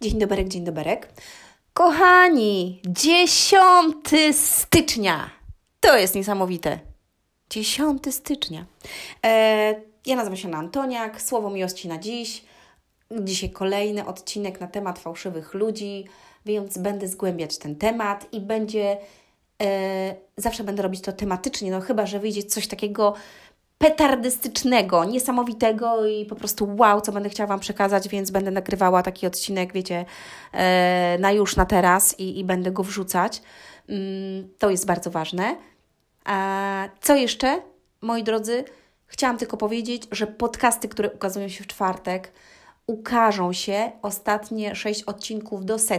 Dzień doberek, dzień doberek. Kochani, 10 stycznia. To jest niesamowite. 10 stycznia. Ja nazywam się Anna Antoniak, słowo miłości na dziś. Dzisiaj kolejny odcinek na temat fałszywych ludzi, więc będę zgłębiać ten temat i zawsze będę robić to tematycznie, no chyba że wyjdzie coś takiego petardystycznego, niesamowitego i po prostu wow, co będę chciała Wam przekazać, więc będę nagrywała taki odcinek, wiecie, na już, na teraz i będę go wrzucać. To jest bardzo ważne. A co jeszcze, moi drodzy? Chciałam tylko powiedzieć, że podcasty, które ukazują się w czwartek, ukażą się ostatnie 6 odcinków do 100,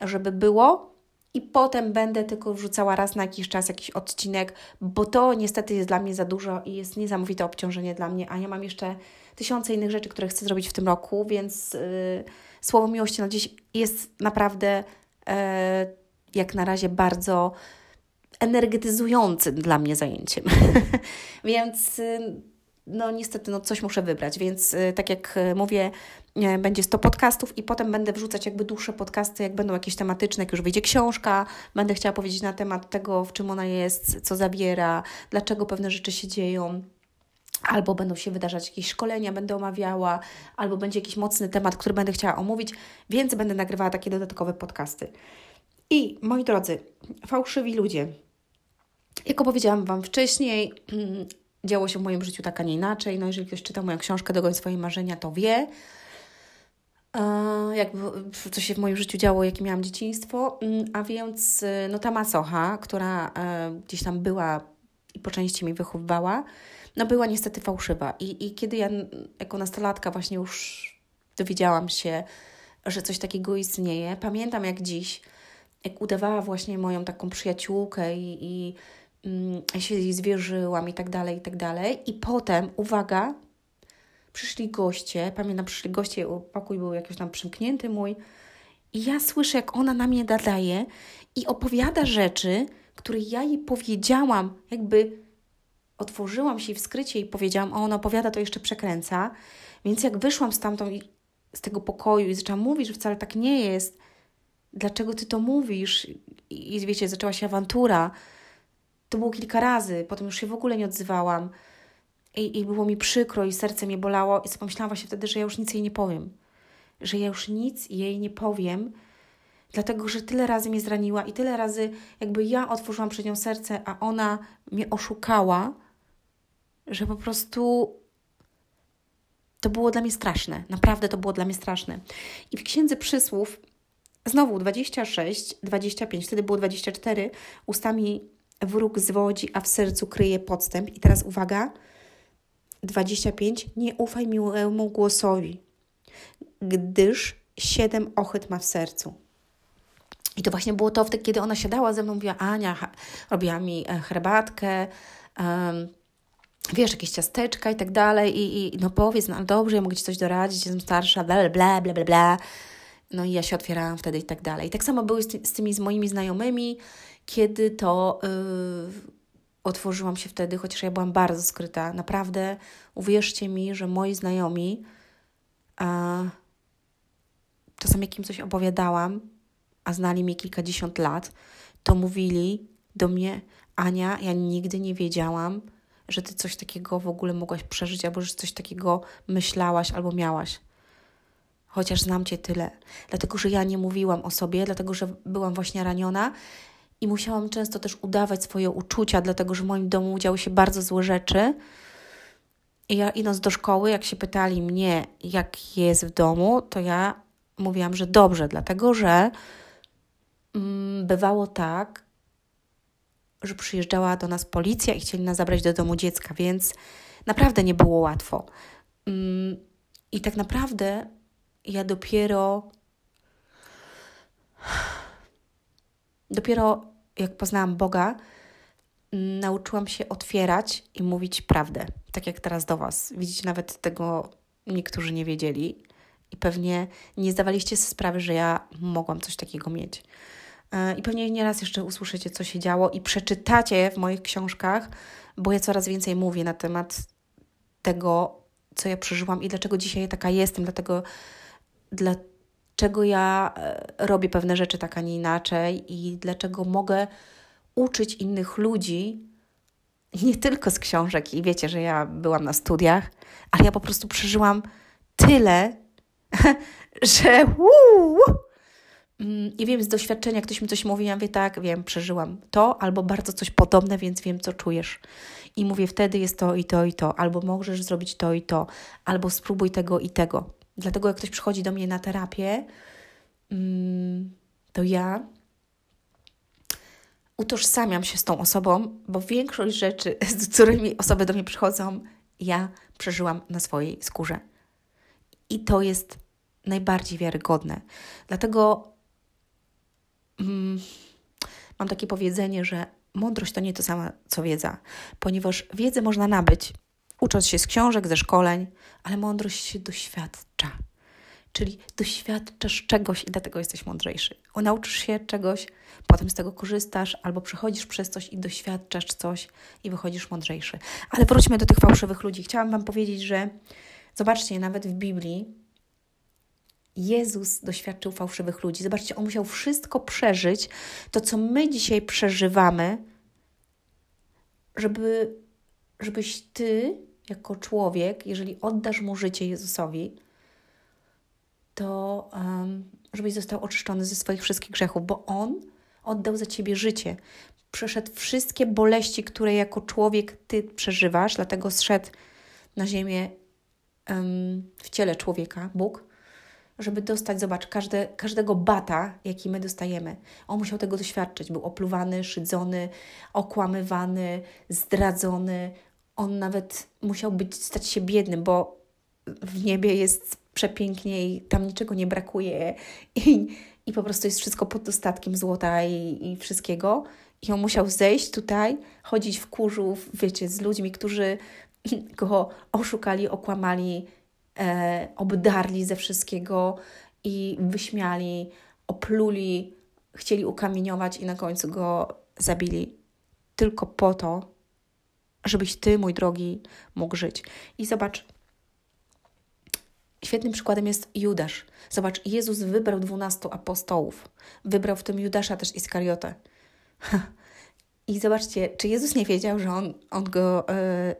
żeby było, i potem będę tylko wrzucała raz na jakiś czas jakiś odcinek, bo to niestety jest dla mnie za dużo i jest niesamowite obciążenie dla mnie, a ja mam jeszcze tysiące innych rzeczy, które chcę zrobić w tym roku, więc słowo miłości na dziś jest naprawdę jak na razie bardzo energetyzującym dla mnie zajęciem. Więc no niestety, no coś muszę wybrać, więc tak jak mówię, będzie 100 podcastów i potem będę wrzucać jakby dłuższe podcasty, jak będą jakieś tematyczne, jak już wyjdzie książka, będę chciała powiedzieć na temat tego, w czym ona jest, co zawiera, dlaczego pewne rzeczy się dzieją, albo będą się wydarzać jakieś szkolenia, będę omawiała, albo będzie jakiś mocny temat, który będę chciała omówić, więc będę nagrywała takie dodatkowe podcasty. I moi drodzy, fałszywi ludzie, jak opowiedziałam Wam wcześniej, działo się w moim życiu tak, a nie inaczej. No jeżeli ktoś czyta moją książkę Dogoń swoje marzenia, to wie, co się w moim życiu działo, jakie miałam dzieciństwo. A więc no, ta macocha, która gdzieś tam była i po części mi wychowywała, no była niestety fałszywa. I kiedy ja jako nastolatka właśnie już dowiedziałam się, że coś takiego istnieje, pamiętam jak dziś, jak udawała właśnie moją taką przyjaciółkę i się jej zwierzyłam i tak dalej i potem, uwaga, przyszli goście, pokój był jakoś tam przymknięty mój i ja słyszę, jak ona na mnie nadaje i opowiada rzeczy, które ja jej powiedziałam, jakby otworzyłam się w skrycie i powiedziałam, a ona opowiada, to jeszcze przekręca, więc jak wyszłam stamtąd i z tego pokoju i zaczęłam mówić, że wcale tak nie jest, dlaczego ty to mówisz i wiecie, zaczęła się awantura. To było kilka razy, potem już się w ogóle nie odzywałam i było mi przykro i serce mnie bolało i sobie pomyślałam właśnie wtedy, że ja już nic jej nie powiem. Że ja już nic jej nie powiem, dlatego że tyle razy mnie zraniła i tyle razy jakby ja otworzyłam przed nią serce, a ona mnie oszukała, że po prostu to było dla mnie straszne. Naprawdę to było dla mnie straszne. I w Księdze Przysłów znowu 26, 25, wtedy było 24, ustami wróg zwodzi, a w sercu kryje podstęp. I teraz uwaga, 25. Nie ufaj miłemu głosowi, gdyż 7 ochyt ma w sercu. I to właśnie było to, wtedy, kiedy ona siadała ze mną, mówiła, Ania, robiła mi herbatkę, wiesz, jakieś ciasteczka i tak dalej. I no powiedz, no dobrze, ja mogę Ci coś doradzić, jestem starsza, bla, bla, bla, bla, bla. No i ja się otwierałam wtedy i tak dalej. I tak samo było z tymi z moimi znajomymi, kiedy to otworzyłam się wtedy, chociaż ja byłam bardzo skryta. Naprawdę, uwierzcie mi, że moi znajomi, czasem jak im coś opowiadałam, a znali mnie kilkadziesiąt lat, to mówili do mnie, Ania, ja nigdy nie wiedziałam, że ty coś takiego w ogóle mogłaś przeżyć, albo że coś takiego myślałaś, albo miałaś. Chociaż znam Cię tyle. Dlatego, że ja nie mówiłam o sobie, dlatego, że byłam właśnie raniona i musiałam często też udawać swoje uczucia, dlatego, że w moim domu działy się bardzo złe rzeczy. I ja idąc do szkoły, jak się pytali mnie, jak jest w domu, to ja mówiłam, że dobrze, dlatego, że bywało tak, że przyjeżdżała do nas policja i chcieli nas zabrać do domu dziecka, więc naprawdę nie było łatwo. I tak naprawdę ja dopiero jak poznałam Boga, nauczyłam się otwierać i mówić prawdę, tak jak teraz do Was. Widzicie, nawet tego niektórzy nie wiedzieli i pewnie nie zdawaliście sobie sprawy, że ja mogłam coś takiego mieć. I pewnie nieraz jeszcze usłyszycie, co się działo i przeczytacie w moich książkach, bo ja coraz więcej mówię na temat tego, co ja przeżyłam i dlaczego dzisiaj taka jestem, dlatego dlaczego ja robię pewne rzeczy tak, a nie inaczej i dlaczego mogę uczyć innych ludzi nie tylko z książek. I wiecie, że ja byłam na studiach, ale ja po prostu przeżyłam tyle, że i wiem z doświadczenia, jak ktoś mi coś mówi, ja mówię tak, wiem, przeżyłam to, albo bardzo coś podobne, więc wiem, co czujesz. I mówię, wtedy jest to i to i to, albo możesz zrobić to i to, albo spróbuj tego i tego. Dlatego jak ktoś przychodzi do mnie na terapię, to ja utożsamiam się z tą osobą, bo większość rzeczy, z którymi osoby do mnie przychodzą, ja przeżyłam na swojej skórze. I to jest najbardziej wiarygodne. Dlatego mam takie powiedzenie, że mądrość to nie to samo, co wiedza, ponieważ wiedzę można nabyć, ucząc się z książek, ze szkoleń, ale mądrość się doświadcza. Czyli doświadczasz czegoś i dlatego jesteś mądrzejszy. Nauczysz się czegoś, potem z tego korzystasz albo przechodzisz przez coś i doświadczasz coś i wychodzisz mądrzejszy. Ale wróćmy do tych fałszywych ludzi. Chciałam Wam powiedzieć, że zobaczcie, nawet w Biblii Jezus doświadczył fałszywych ludzi. Zobaczcie, On musiał wszystko przeżyć, to co my dzisiaj przeżywamy, żebyś Ty, jako człowiek, jeżeli oddasz Mu życie Jezusowi, to żebyś został oczyszczony ze swoich wszystkich grzechów, bo On oddał za Ciebie życie. Przeszedł wszystkie boleści, które jako człowiek Ty przeżywasz, dlatego zszedł na ziemię w ciele człowieka, Bóg, żeby dostać, zobacz, każdego bata, jaki my dostajemy. On musiał tego doświadczyć. Był opluwany, szydzony, okłamywany, zdradzony. On nawet musiał stać się biednym, bo w niebie jest przepięknie i tam niczego nie brakuje i po prostu jest wszystko pod dostatkiem złota i wszystkiego. I on musiał zejść tutaj, chodzić w kurzu, wiecie, z ludźmi, którzy go oszukali, okłamali, obdarli ze wszystkiego i wyśmiali, opluli, chcieli ukamieniować i na końcu go zabili. Tylko po to, żebyś Ty, mój drogi, mógł żyć. I zobacz, świetnym przykładem jest Judasz. Zobacz, Jezus wybrał 12 apostołów. Wybrał w tym Judasza też Iskariotę. I zobaczcie, czy Jezus nie wiedział, że on go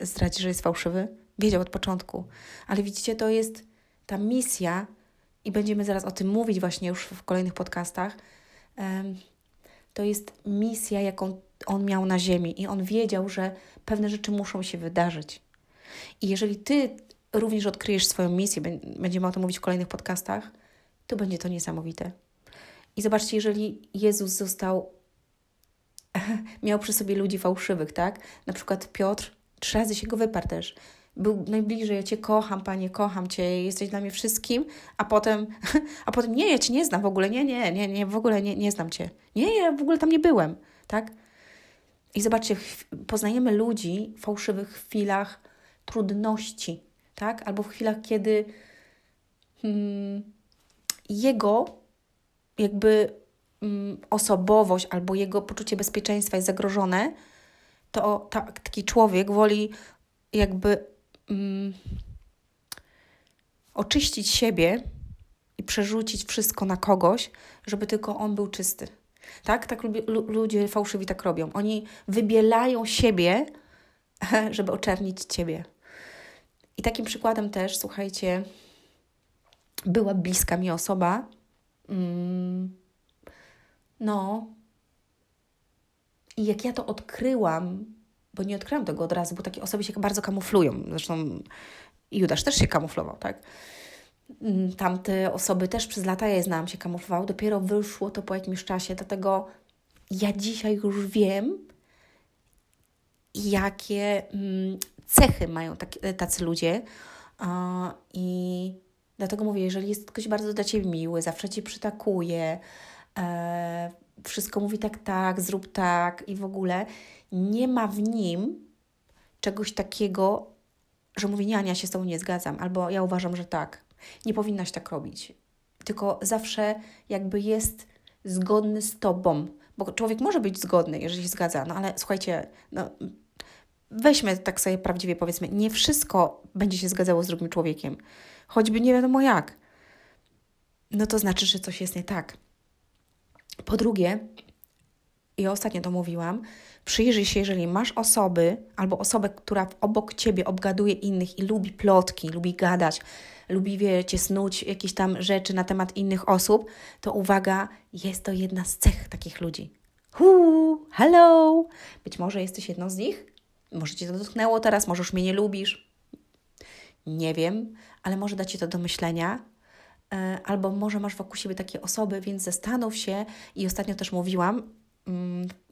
zdradzi, że jest fałszywy? Wiedział od początku. Ale widzicie, to jest ta misja i będziemy zaraz o tym mówić właśnie już w kolejnych podcastach. To jest misja, jaką on miał na ziemi i on wiedział, że pewne rzeczy muszą się wydarzyć. I jeżeli ty również odkryjesz swoją misję, będziemy o tym mówić w kolejnych podcastach, to będzie to niesamowite. I zobaczcie, jeżeli Jezus miał przy sobie ludzi fałszywych, tak? Na przykład Piotr, 3 razy się go wyparł też. Był najbliżej, ja Cię kocham, Panie, kocham Cię, jesteś dla mnie wszystkim, a potem nie, ja Cię nie znam w ogóle, nie, w ogóle nie znam Cię. Nie, ja w ogóle tam nie byłem, tak? I zobaczcie, poznajemy ludzi w fałszywych chwilach trudności, tak? Albo w chwilach, kiedy jego jakby osobowość albo jego poczucie bezpieczeństwa jest zagrożone, to taki człowiek woli jakby oczyścić siebie i przerzucić wszystko na kogoś, żeby tylko on był czysty. Tak ludzie fałszywi tak robią. Oni wybielają siebie, żeby oczernić ciebie. I takim przykładem też, słuchajcie, była bliska mi osoba, i jak ja to odkryłam, bo nie odkryłam tego od razu, bo takie osoby się bardzo kamuflują. Zresztą Judasz też się kamuflował, tak? Tamte osoby też przez lata, ja je znałam, się kamuflowały. Dopiero wyszło to po jakimś czasie, dlatego ja dzisiaj już wiem, jakie cechy mają tacy ludzie. I dlatego mówię, jeżeli jest ktoś bardzo dla Ciebie miły, zawsze Cię przytakuje, wszystko mówi tak, zrób tak i w ogóle nie ma w nim czegoś takiego, że mówi, nie, Ania, ja się z Tobą nie zgadzam, albo ja uważam, że tak, nie powinnaś tak robić. Tylko zawsze jakby jest zgodny z Tobą, bo człowiek może być zgodny, jeżeli się zgadza, ale słuchajcie, weźmy tak sobie prawdziwie, powiedzmy, nie wszystko będzie się zgadzało z drugim człowiekiem, choćby nie wiadomo jak. no to znaczy, że coś jest nie tak. Po drugie, i ostatnio to mówiłam, przyjrzyj się, jeżeli masz osoby albo osobę, która obok ciebie obgaduje innych i lubi plotki, lubi gadać, lubi, wiecie, snuć jakieś tam rzeczy na temat innych osób, to uwaga, jest to jedna z cech takich ludzi. Hello! Być może jesteś jedną z nich? Może cię to dotknęło teraz, może już mnie nie lubisz. Nie wiem, ale może da ci to do myślenia. Albo może masz wokół siebie takie osoby, więc zastanów się. I ostatnio też mówiłam,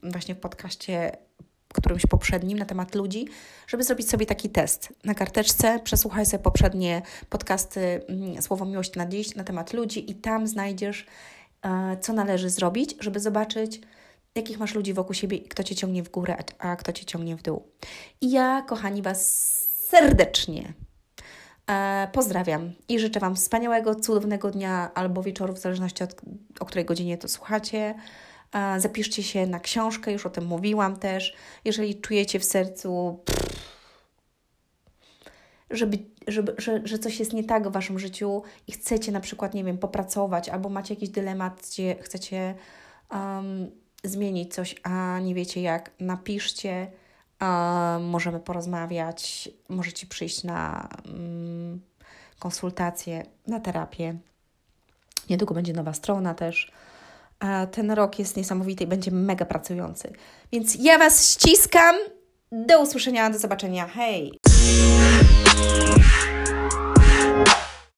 właśnie w podcaście którymś poprzednim na temat ludzi, żeby zrobić sobie taki test. Na karteczce przesłuchaj sobie poprzednie podcasty Słowo Miłość na Dziś na temat ludzi i tam znajdziesz, co należy zrobić, żeby zobaczyć, jakich masz ludzi wokół siebie i kto cię ciągnie w górę, a kto cię ciągnie w dół. I ja, kochani, was serdecznie pozdrawiam i życzę wam wspaniałego, cudownego dnia albo wieczoru, w zależności od o której godzinie to słuchacie. Zapiszcie się na książkę, już o tym mówiłam też. Jeżeli czujecie w sercu, że coś jest nie tak w waszym życiu i chcecie na przykład, nie wiem, popracować albo macie jakiś dylemat, gdzie chcecie zmienić coś, a nie wiecie jak, napiszcie, możemy porozmawiać, możecie przyjść na konsultacje, na terapię. Niedługo będzie nowa strona też. Ten rok jest niesamowity i będzie mega pracujący. Więc ja was ściskam. Do usłyszenia, do zobaczenia. Hej!